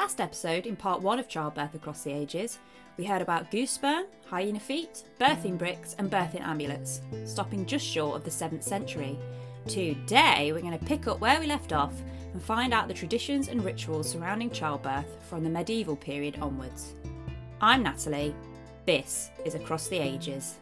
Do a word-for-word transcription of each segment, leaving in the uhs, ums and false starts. Last episode, in part one of Childbirth Across the Ages, we heard about goose sperm, hyena feet, birthing bricks and birthing amulets, stopping just short of the seventh century. Today we're going to pick up where we left off and find out the traditions and rituals surrounding childbirth from the medieval period onwards. I'm Natalie, this is Across the Ages.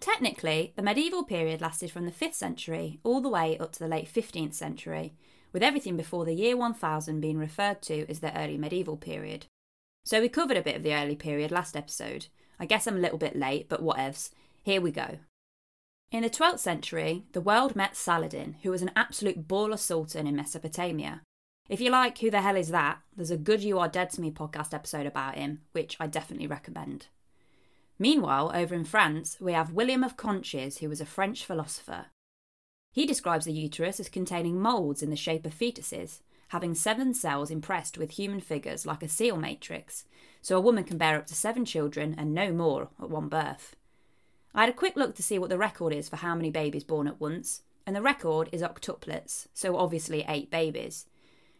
Technically, the medieval period lasted from the fifth century all the way up to the late fifteenth century, with everything before the year one thousand being referred to as the early medieval period. So we covered a bit of the early period last episode. I guess I'm a little bit late, but whatevs. Here we go. In the twelfth century, the world met Saladin, who was an absolute baller sultan in Mesopotamia. If you like Who the Hell Is That, there's a Good You Are Dead to Me podcast episode about him, which I definitely recommend. Meanwhile, over in France, we have William of Conches, who was a French philosopher. He describes the uterus as containing moulds in the shape of fetuses, having seven cells impressed with human figures like a seal matrix, so a woman can bear up to seven children and no more at one birth. I had a quick look to see what the record is for how many babies born at once, and the record is octuplets, so obviously eight babies.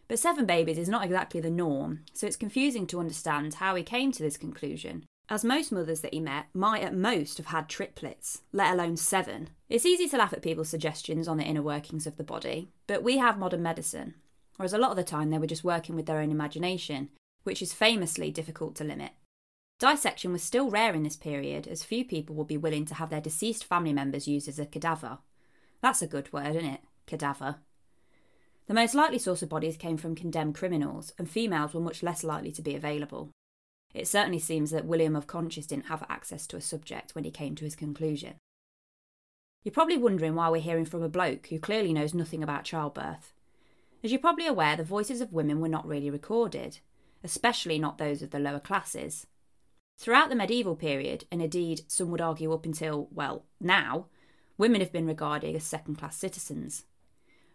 But seven babies is not exactly the norm, so it's confusing to understand how he came to this conclusion, as most mothers that he met might at most have had triplets, let alone seven. It's easy to laugh at people's suggestions on the inner workings of the body, but we have modern medicine, whereas a lot of the time they were just working with their own imagination, which is famously difficult to limit. Dissection was still rare in this period, as few people would be willing to have their deceased family members used as a cadaver. That's a good word, isn't it? Cadaver. The most likely source of bodies came from condemned criminals, and females were much less likely to be available. It certainly seems that William of Conches didn't have access to a subject when he came to his conclusion. You're probably wondering why we're hearing from a bloke who clearly knows nothing about childbirth. As you're probably aware, the voices of women were not really recorded, especially not those of the lower classes. Throughout the medieval period, and indeed some would argue up until, well, now, women have been regarded as second-class citizens.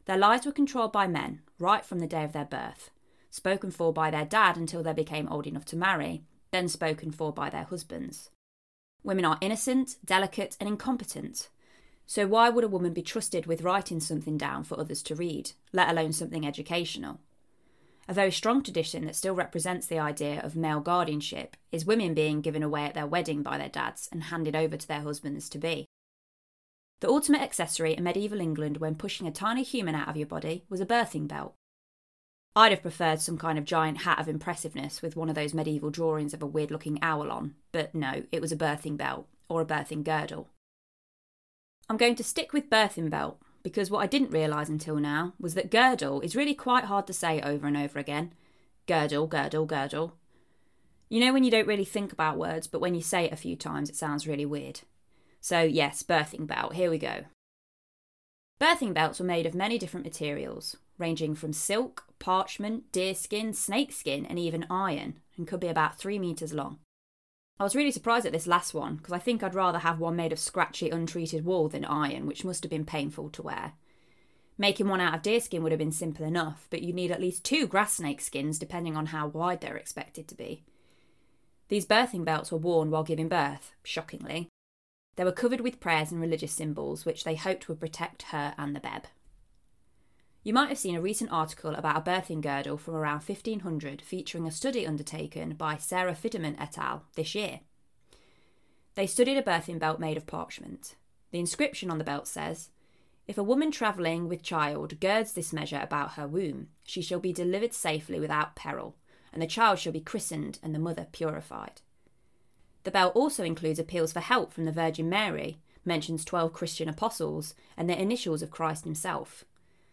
Their lives were controlled by men, right from the day of their birth, spoken for by their dad until they became old enough to marry, then spoken for by their husbands. Women are innocent, delicate and incompetent. So why would a woman be trusted with writing something down for others to read, let alone something educational? A very strong tradition that still represents the idea of male guardianship is women being given away at their wedding by their dads and handed over to their husbands-to-be. The ultimate accessory in medieval England when pushing a tiny human out of your body was a birthing belt. I'd have preferred some kind of giant hat of impressiveness with one of those medieval drawings of a weird-looking owl on, but no, it was a birthing belt, or a birthing girdle. I'm going to stick with birthing belt, because what I didn't realise until now was that girdle is really quite hard to say over and over again. Girdle, girdle, girdle. You know when you don't really think about words, but when you say it a few times it sounds really weird. So yes, birthing belt, here we go. Birthing belts were made of many different materials, ranging from silk, parchment, deerskin, snakeskin and even iron, and could be about three metres long. I was really surprised at this last one, because I think I'd rather have one made of scratchy, untreated wool than iron, which must have been painful to wear. Making one out of deerskin would have been simple enough, but you'd need at least two grass snake skins, depending on how wide they're expected to be. These birthing belts were worn while giving birth, shockingly. They were covered with prayers and religious symbols, which they hoped would protect her and the babe. You might have seen a recent article about a birthing girdle from around fifteen hundred featuring a study undertaken by Sarah Fiderman et al. This year. They studied a birthing belt made of parchment. The inscription on the belt says, "If a woman travelling with child girds this measure about her womb, she shall be delivered safely without peril, and the child shall be christened and the mother purified." The belt also includes appeals for help from the Virgin Mary, mentions twelve Christian apostles, and the initials of Christ himself.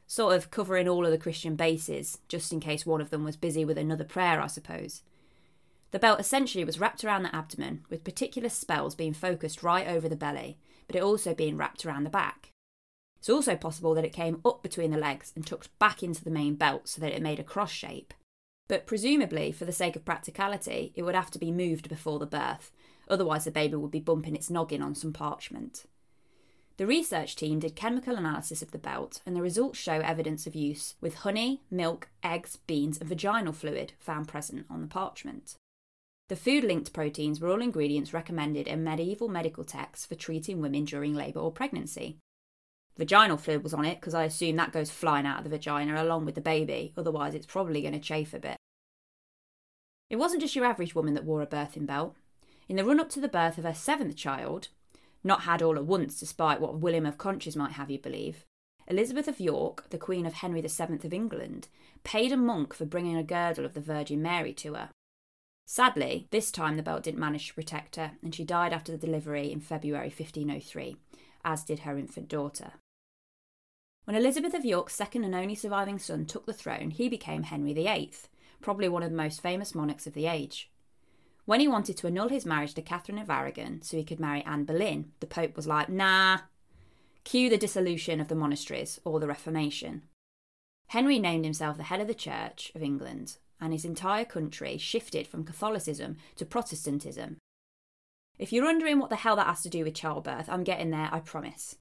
Sort of covering all of the Christian bases, just in case one of them was busy with another prayer, I suppose. The belt essentially was wrapped around the abdomen, with particular spells being focused right over the belly, but it also being wrapped around the back. It's also possible that it came up between the legs and tucked back into the main belt so that it made a cross shape. But presumably, for the sake of practicality, it would have to be moved before the birth, otherwise the baby would be bumping its noggin on some parchment. The research team did chemical analysis of the belt, and the results show evidence of use with honey, milk, eggs, beans and vaginal fluid found present on the parchment. The food-linked proteins were all ingredients recommended in medieval medical texts for treating women during labour or pregnancy. Vaginal fluid was on it because I assume that goes flying out of the vagina along with the baby, otherwise it's probably going to chafe a bit. It wasn't just your average woman that wore a birthing belt. In the run-up to the birth of her seventh child, not had all at once despite what William of Conches might have you believe, Elizabeth of York, the Queen of Henry the seventh of England, paid a monk for bringing a girdle of the Virgin Mary to her. Sadly, this time the belt didn't manage to protect her, and she died after the delivery in February fifteen oh three, as did her infant daughter. When Elizabeth of York's second and only surviving son took the throne, he became Henry the eighth, probably one of the most famous monarchs of the age. When he wanted to annul his marriage to Catherine of Aragon so he could marry Anne Boleyn, the Pope was like, nah. Cue the dissolution of the monasteries, or the Reformation. Henry named himself the head of the Church of England, and his entire country shifted from Catholicism to Protestantism. If you're wondering what the hell that has to do with childbirth, I'm getting there, I promise.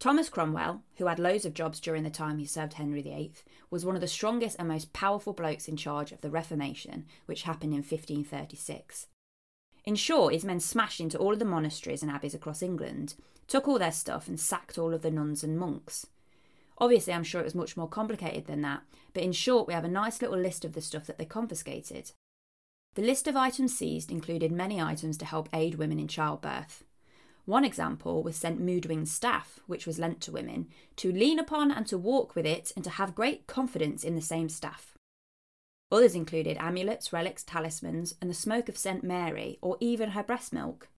Thomas Cromwell, who had loads of jobs during the time he served Henry the eighth, was one of the strongest and most powerful blokes in charge of the Reformation, which happened in fifteen thirty-six. In short, his men smashed into all of the monasteries and abbeys across England, took all their stuff and sacked all of the nuns and monks. Obviously, I'm sure it was much more complicated than that, but in short, we have a nice little list of the stuff that they confiscated. The list of items seized included many items to help aid women in childbirth. One example was St Modwen's staff, which was lent to women, to lean upon and to walk with it and to have great confidence in the same staff. Others included amulets, relics, talismans, and the smoke of St Mary, or even her breast milk.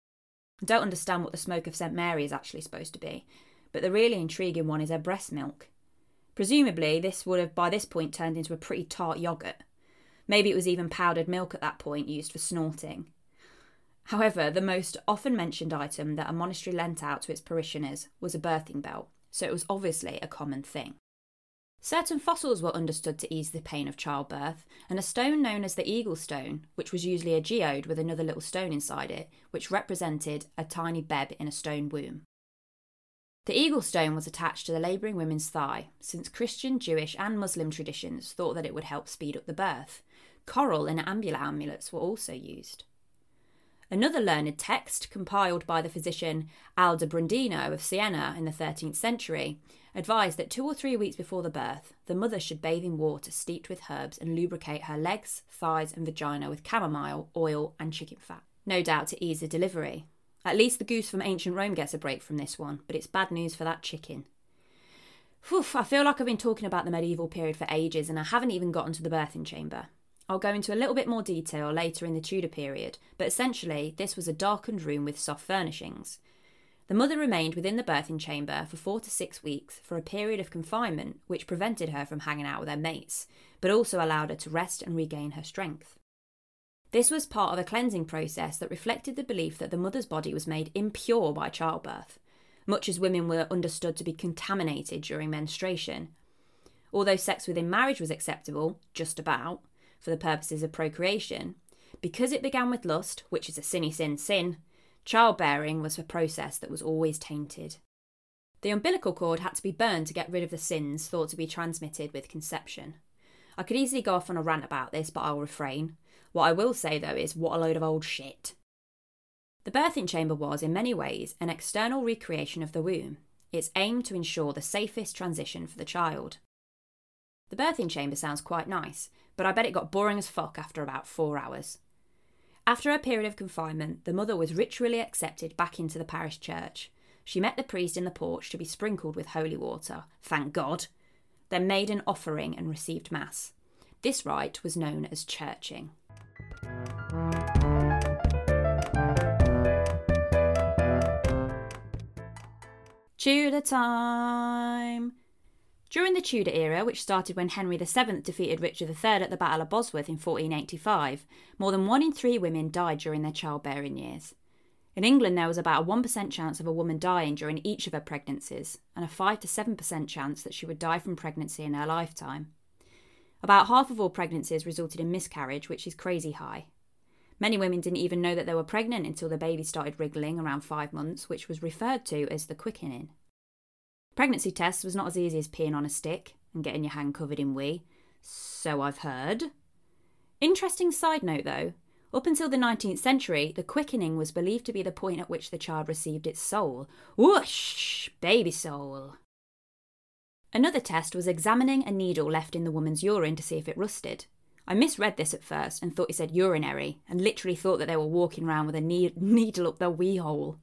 I don't understand what the smoke of St Mary is actually supposed to be, but the really intriguing one is her breast milk. Presumably, this would have by this point turned into a pretty tart yoghurt. Maybe it was even powdered milk at that point used for snorting. However, the most often mentioned item that a monastery lent out to its parishioners was a birthing belt, so it was obviously a common thing. Certain fossils were understood to ease the pain of childbirth, and a stone known as the Eagle Stone, which was usually a geode with another little stone inside it, which represented a tiny beb in a stone womb. The Eagle Stone was attached to the labouring women's thigh, since Christian, Jewish and Muslim traditions thought that it would help speed up the birth. Coral and ambular amulets were also used. Another learned text, compiled by the physician Aldobrandino of Siena in the thirteenth century, advised that two or three weeks before the birth, the mother should bathe in water steeped with herbs and lubricate her legs, thighs and vagina with chamomile, oil and chicken fat, no doubt to ease the delivery. At least the goose from ancient Rome gets a break from this one, but it's bad news for that chicken. Whew, I feel like I've been talking about the medieval period for ages and I haven't even gotten to the birthing chamber. I'll go into a little bit more detail later in the Tudor period, but essentially this was a darkened room with soft furnishings. The mother remained within the birthing chamber for four to six weeks for a period of confinement which prevented her from hanging out with her mates, but also allowed her to rest and regain her strength. This was part of a cleansing process that reflected the belief that the mother's body was made impure by childbirth, much as women were understood to be contaminated during menstruation. Although sex within marriage was acceptable, just about, for the purposes of procreation, because it began with lust, which is a sinny sin sin, childbearing was a process that was always tainted. The umbilical cord had to be burned to get rid of the sins thought to be transmitted with conception. I could easily go off on a rant about this, but I'll refrain. What I will say though is, what a load of old shit. The birthing chamber was, in many ways, an external recreation of the womb, its aim to ensure the safest transition for the child. The birthing chamber sounds quite nice, but I bet it got boring as fuck after about four hours. After a period of confinement, the mother was ritually accepted back into the parish church. She met the priest in the porch to be sprinkled with holy water, thank God, then made an offering and received mass. This rite was known as churching. Tudor time! During the Tudor era, which started when Henry the seventh defeated Richard the third at the Battle of Bosworth in fourteen eighty-five, more than one in three women died during their childbearing years. In England, there was about a one percent chance of a woman dying during each of her pregnancies, and a five to seven percent chance that she would die from pregnancy in her lifetime. About half of all pregnancies resulted in miscarriage, which is crazy high. Many women didn't even know that they were pregnant until the baby started wriggling around five months, which was referred to as the quickening. Pregnancy tests was not as easy as peeing on a stick and getting your hand covered in wee, so I've heard. Interesting side note though, up until the nineteenth century, the quickening was believed to be the point at which the child received its soul. Whoosh! Baby soul! Another test was examining a needle left in the woman's urine to see if it rusted. I misread this at first and thought it said urinary, and literally thought that they were walking around with a ne- needle up their wee hole.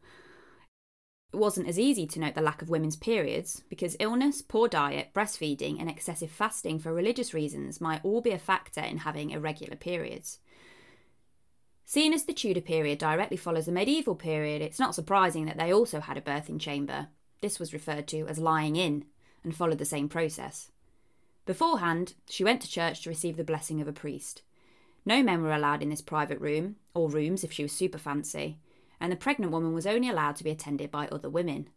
It wasn't as easy to note the lack of women's periods, because illness, poor diet, breastfeeding and excessive fasting for religious reasons might all be a factor in having irregular periods. Seeing as the Tudor period directly follows the medieval period, it's not surprising that they also had a birthing chamber. This was referred to as lying in, and followed the same process. Beforehand, she went to church to receive the blessing of a priest. No men were allowed in this private room, or rooms if she was super fancy, and the pregnant woman was only allowed to be attended by other women.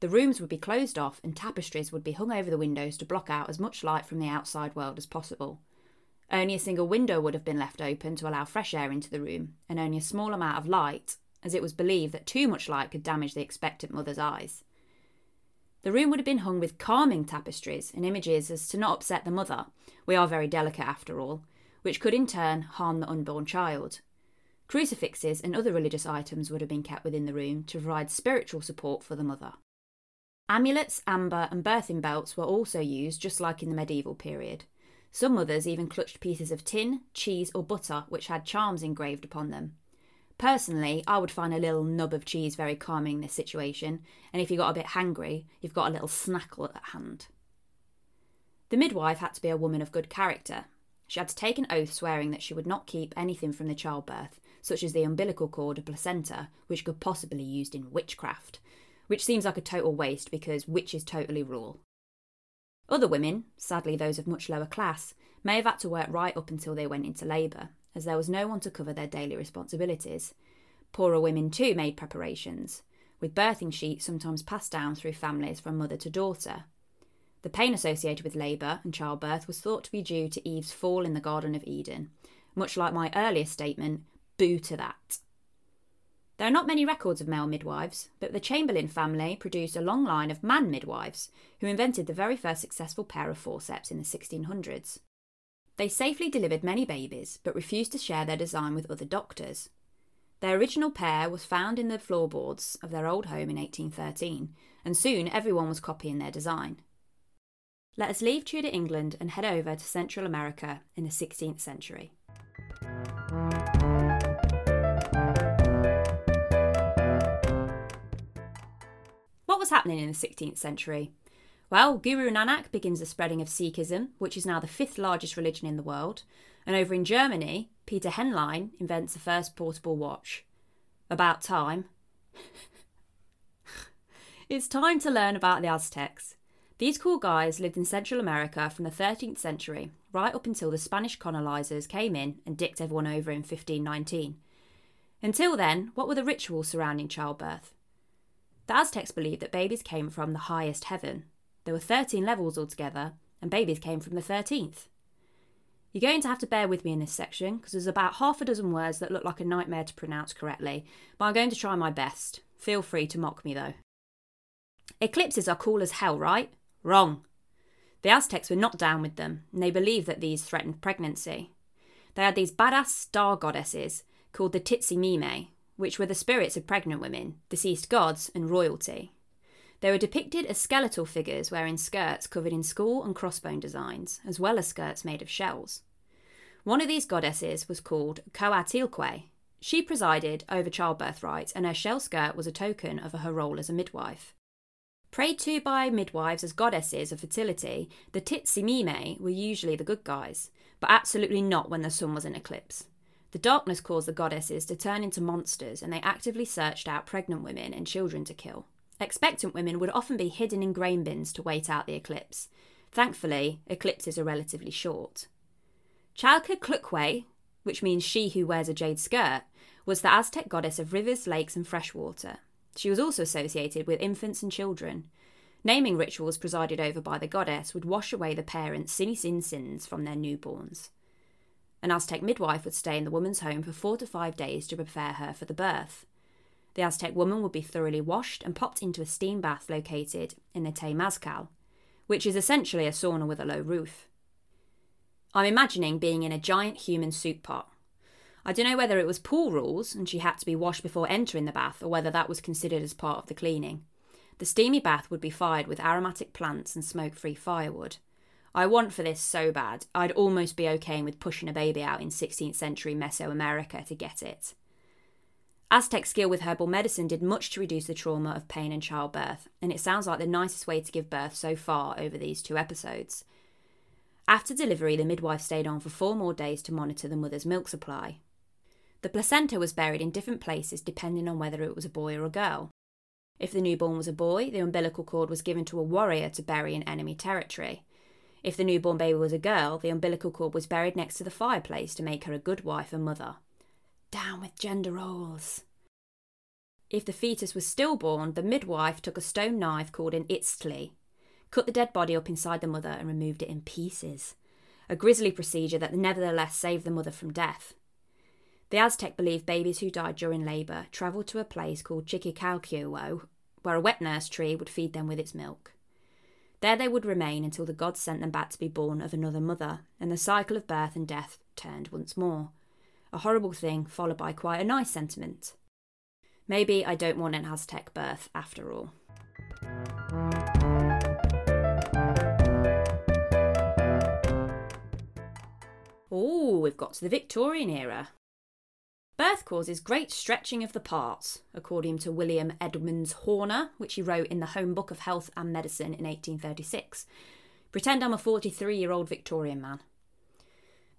The rooms would be closed off and tapestries would be hung over the windows to block out as much light from the outside world as possible. Only a single window would have been left open to allow fresh air into the room, and only a small amount of light, as it was believed that too much light could damage the expectant mother's eyes. The room would have been hung with calming tapestries and images as to not upset the mother, we are very delicate after all, which could in turn harm the unborn child. Crucifixes and other religious items would have been kept within the room to provide spiritual support for the mother. Amulets, amber and birthing belts were also used, just like in the medieval period. Some mothers even clutched pieces of tin, cheese or butter which had charms engraved upon them. Personally, I would find a little nub of cheese very calming in this situation, and if you got a bit hangry, you've got a little snackle at hand. The midwife had to be a woman of good character. She had to take an oath swearing that she would not keep anything from the childbirth, such as the umbilical cord or placenta, which could possibly be used in witchcraft, which seems like a total waste because witches totally rule. Other women, sadly those of much lower class, may have had to work right up until they went into labour, as there was no one to cover their daily responsibilities. Poorer women too made preparations, with birthing sheets sometimes passed down through families from mother to daughter. The pain associated with labour and childbirth was thought to be due to Eve's fall in the Garden of Eden. Much like my earlier statement, boo to that. There are not many records of male midwives, but the Chamberlain family produced a long line of man midwives, who invented the very first successful pair of forceps in the sixteen hundreds. They safely delivered many babies, but refused to share their design with other doctors. Their original pair was found in the floorboards of their old home in eighteen thirteen, and soon everyone was copying their design. Let us leave Tudor England and head over to Central America in the sixteenth century. What was happening in the sixteenth century? Well, Guru Nanak begins the spreading of Sikhism, which is now the fifth largest religion in the world, and over in Germany, Peter Henlein invents the first portable watch. About time. It's time to learn about the Aztecs. These cool guys lived in Central America from the thirteenth century, right up until the Spanish colonizers came in and dicked everyone over in fifteen nineteen. Until then, what were the rituals surrounding childbirth? The Aztecs believed that babies came from the highest heaven. There were thirteen levels altogether, and babies came from the thirteenth. You're going to have to bear with me in this section, because there's about half a dozen words that look like a nightmare to pronounce correctly, but I'm going to try my best. Feel free to mock me though. Eclipses are cool as hell, right? Wrong. The Aztecs were not down with them, and they believed that these threatened pregnancy. They had these badass star goddesses called the Tzitzimime, which were the spirits of pregnant women, deceased gods and royalty. They were depicted as skeletal figures wearing skirts covered in skull and crossbone designs, as well as skirts made of shells. One of these goddesses was called Coatlicue. She presided over childbirth rites, and her shell skirt was a token of her role as a midwife. Prayed to by midwives as goddesses of fertility, the Tzitzimime were usually the good guys, but absolutely not when the sun was in eclipse. The darkness caused the goddesses to turn into monsters, and they actively searched out pregnant women and children to kill. Expectant women would often be hidden in grain bins to wait out the eclipse. Thankfully, eclipses are relatively short. Chalchiuhtlicue, which means she who wears a jade skirt, was the Aztec goddess of rivers, lakes and freshwater. She was also associated with infants and children. Naming rituals presided over by the goddess would wash away the parents' sini sin sins from their newborns. An Aztec midwife would stay in the woman's home for four to five days to prepare her for the birth. The Aztec woman would be thoroughly washed and popped into a steam bath located in the temazcal, which is essentially a sauna with a low roof. I'm imagining being in a giant human soup pot. I don't know whether it was pool rules and she had to be washed before entering the bath or whether that was considered as part of the cleaning. The steamy bath would be fired with aromatic plants and smoke-free firewood. I want for this so bad, I'd almost be okaying with pushing a baby out in sixteenth century Mesoamerica to get it. Aztec skill with herbal medicine did much to reduce the trauma of pain and childbirth, and it sounds like the nicest way to give birth so far over these two episodes. After delivery, the midwife stayed on for four more days to monitor the mother's milk supply. The placenta was buried in different places depending on whether it was a boy or a girl. If the newborn was a boy, the umbilical cord was given to a warrior to bury in enemy territory. If the newborn baby was a girl, the umbilical cord was buried next to the fireplace to make her a good wife and mother. Down with gender roles! If the fetus was stillborn, the midwife took a stone knife called an itztli, cut the dead body up inside the mother and removed it in pieces, a grisly procedure that nevertheless saved the mother from death. The Aztec believed babies who died during labour travelled to a place called Chikikauquo, where a wet nurse tree would feed them with its milk. There they would remain until the gods sent them back to be born of another mother, and the cycle of birth and death turned once more. A horrible thing followed by quite a nice sentiment. Maybe I don't want an Aztec birth after all. Ooh, we've got to the Victorian era. Birth causes great stretching of the parts, according to William Edmunds Horner, which he wrote in the Home Book of Health and Medicine in eighteen thirty-six. Pretend I'm a forty-three-year-old Victorian man.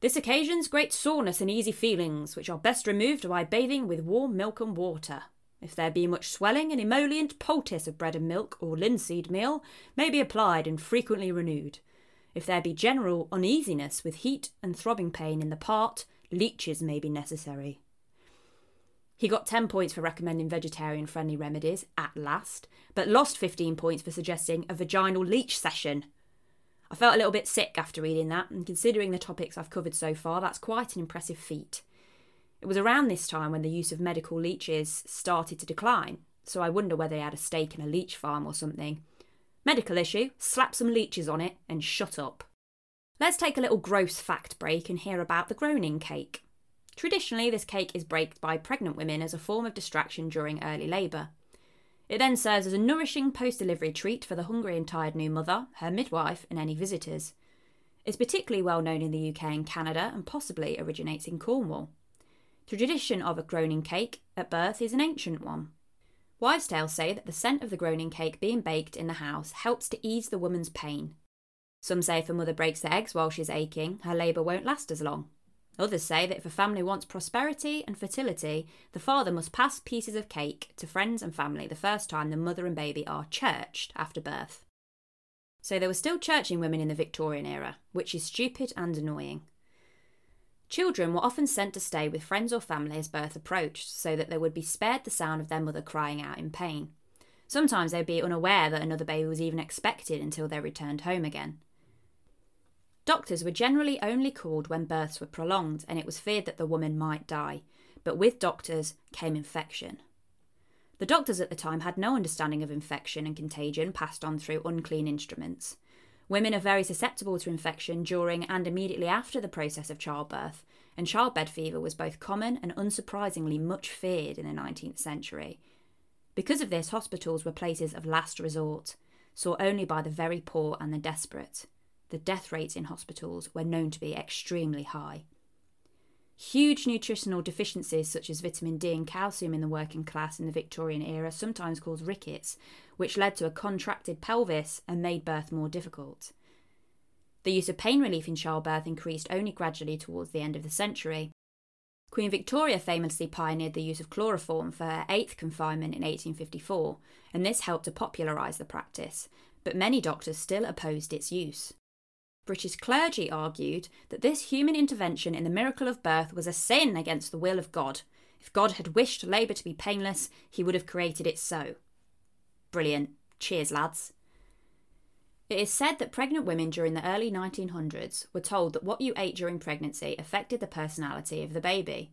This occasions great soreness and easy feelings, which are best removed by bathing with warm milk and water. If there be much swelling, an emollient poultice of bread and milk or linseed meal may be applied and frequently renewed. If there be general uneasiness with heat and throbbing pain in the part, leeches may be necessary. He got ten points for recommending vegetarian-friendly remedies, at last, but lost fifteen points for suggesting a vaginal leech session. I felt a little bit sick after reading that, and considering the topics I've covered so far, that's quite an impressive feat. It was around this time when the use of medical leeches started to decline, so I wonder whether they had a stake in a leech farm or something. Medical issue, slap some leeches on it, and shut up. Let's take a little gross fact break and hear about the groaning cake. Traditionally, this cake is baked by pregnant women as a form of distraction during early labour. It then serves as a nourishing post-delivery treat for the hungry and tired new mother, her midwife, and any visitors. It's particularly well known in the U K and Canada and possibly originates in Cornwall. The tradition of a groaning cake at birth is an ancient one. Wives' tales say that the scent of the groaning cake being baked in the house helps to ease the woman's pain. Some say if a mother breaks the eggs while she's aching, her labour won't last as long. Others say that if a family wants prosperity and fertility, the father must pass pieces of cake to friends and family the first time the mother and baby are churched after birth. So there were still churching women in the Victorian era, which is stupid and annoying. Children were often sent to stay with friends or family as birth approached, so that they would be spared the sound of their mother crying out in pain. Sometimes they'd be unaware that another baby was even expected until they returned home again. Doctors were generally only called when births were prolonged and it was feared that the woman might die, but with doctors came infection. The doctors at the time had no understanding of infection and contagion passed on through unclean instruments. Women are very susceptible to infection during and immediately after the process of childbirth, and childbed fever was both common and unsurprisingly much feared in the nineteenth century. Because of this, hospitals were places of last resort, sought only by the very poor and the desperate. The death rates in hospitals were known to be extremely high. Huge nutritional deficiencies such as vitamin D and calcium in the working class in the Victorian era sometimes caused rickets, which led to a contracted pelvis and made birth more difficult. The use of pain relief in childbirth increased only gradually towards the end of the century. Queen Victoria famously pioneered the use of chloroform for her eighth confinement in eighteen fifty-four, and this helped to popularise the practice, but many doctors still opposed its use. British clergy argued that this human intervention in the miracle of birth was a sin against the will of God. If God had wished labour to be painless, he would have created it so. Brilliant. Cheers, lads. It is said that pregnant women during the early nineteen hundreds were told that what you ate during pregnancy affected the personality of the baby.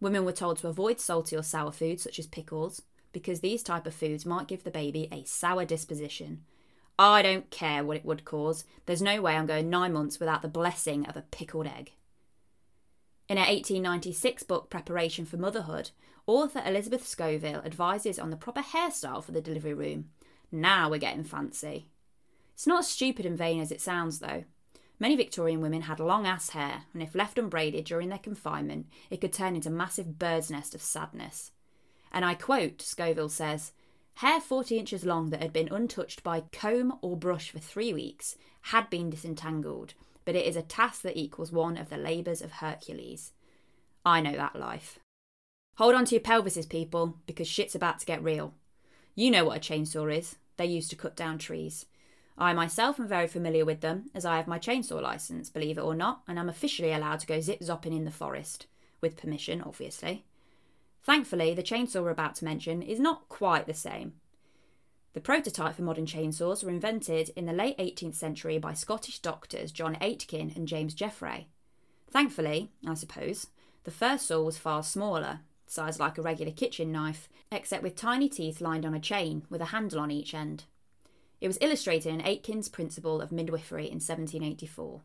Women were told to avoid salty or sour foods such as pickles, because these type of foods might give the baby a sour disposition. I don't care what it would cause. There's no way I'm going nine months without the blessing of a pickled egg. In her eighteen ninety-six book Preparation for Motherhood, author Elizabeth Scoville advises on the proper hairstyle for the delivery room. Now we're getting fancy. It's not as stupid and vain as it sounds, though. Many Victorian women had long ass hair, and if left unbraided during their confinement, it could turn into a massive bird's nest of sadness. And I quote, Scoville says, "Hair forty inches long that had been untouched by comb or brush for three weeks had been disentangled, but it is a task that equals one of the labours of Hercules." I know that life. Hold on to your pelvises, people, because shit's about to get real. You know what a chainsaw is. They're used to cut down trees. I myself am very familiar with them, as I have my chainsaw licence, believe it or not, and I'm officially allowed to go zip-zopping in the forest. With permission, obviously. Thankfully, the chainsaw we're about to mention is not quite the same. The prototype for modern chainsaws were invented in the late eighteenth century by Scottish doctors John Aitken and James Jeffrey. Thankfully, I suppose, the first saw was far smaller, sized like a regular kitchen knife, except with tiny teeth lined on a chain with a handle on each end. It was illustrated in Aitken's Principle of Midwifery in seventeen eighty-four.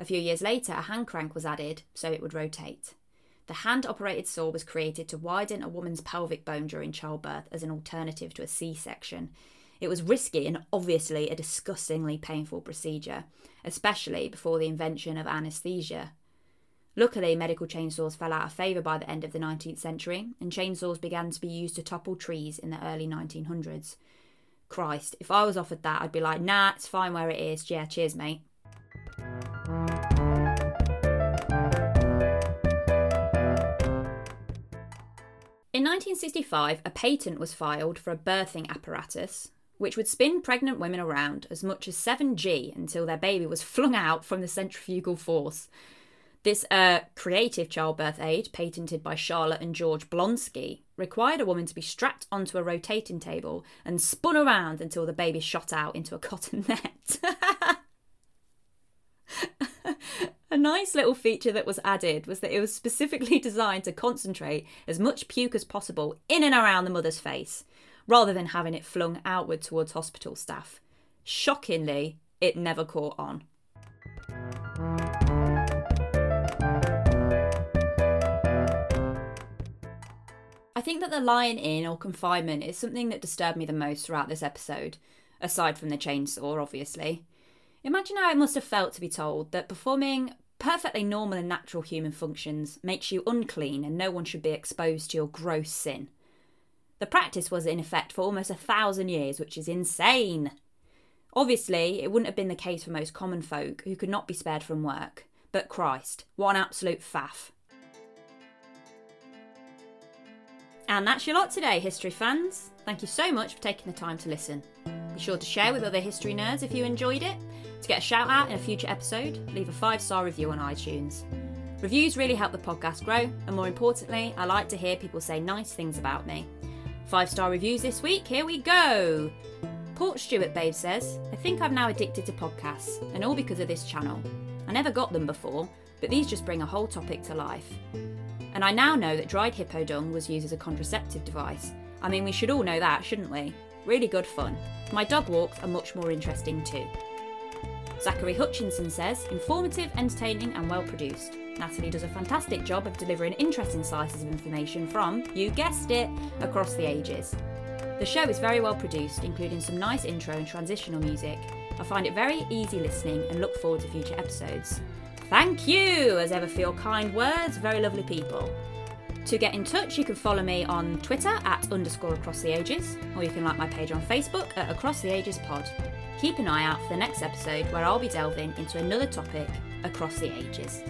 A few years later, a hand crank was added so it would rotate. The hand-operated saw was created to widen a woman's pelvic bone during childbirth as an alternative to a C-section. It was risky and obviously a disgustingly painful procedure, especially before the invention of anaesthesia. Luckily, medical chainsaws fell out of favour by the end of the nineteenth century, and chainsaws began to be used to topple trees in the early nineteen hundreds. Christ, if I was offered that, I'd be like, nah, it's fine where it is. Yeah, cheers, mate. In nineteen sixty-five, a patent was filed for a birthing apparatus, which would spin pregnant women around as much as seven G until their baby was flung out from the centrifugal force. This uh, creative childbirth aid, patented by Charlotte and George Blonsky, required a woman to be strapped onto a rotating table and spun around until the baby shot out into a cotton net. A nice little feature that was added was that it was specifically designed to concentrate as much puke as possible in and around the mother's face, rather than having it flung outward towards hospital staff. Shockingly, it never caught on. I think that the lying in or confinement is something that disturbed me the most throughout this episode, aside from the chainsaw, obviously. Imagine how it must have felt to be told that performing perfectly normal and natural human functions makes you unclean and no one should be exposed to your gross sin. The practice was in effect for almost a thousand years, which is insane. Obviously, it wouldn't have been the case for most common folk who could not be spared from work. But Christ, what an absolute faff. And that's your lot today, history fans. Thank you so much for taking the time to listen. Be sure to share with other history nerds if you enjoyed it. To get a shout out in a future episode, leave a five-star review on iTunes. Reviews really help the podcast grow, and more importantly, I like to hear people say nice things about me. Five-star reviews this week, here we go! Port Stewart Babe says, "I think I'm now addicted to podcasts, and all because of this channel. I never got them before, but these just bring a whole topic to life. And I now know that dried hippo dung was used as a contraceptive device. I mean, we should all know that, shouldn't we? Really good fun. My dog walks are much more interesting too." Zachary Hutchinson says, "Informative, entertaining and well produced. Natalie does a fantastic job of delivering interesting slices of information from, you guessed it, across the ages. The show is very well produced, including some nice intro and transitional music. I find it very easy listening and look forward to future episodes. Thank you, as ever, for your kind words, very lovely people." To get in touch, you can follow me on Twitter at underscore across the ages, or you can like my page on Facebook at Across the Ages Pod. Keep an eye out for the next episode where I'll be delving into another topic across the ages.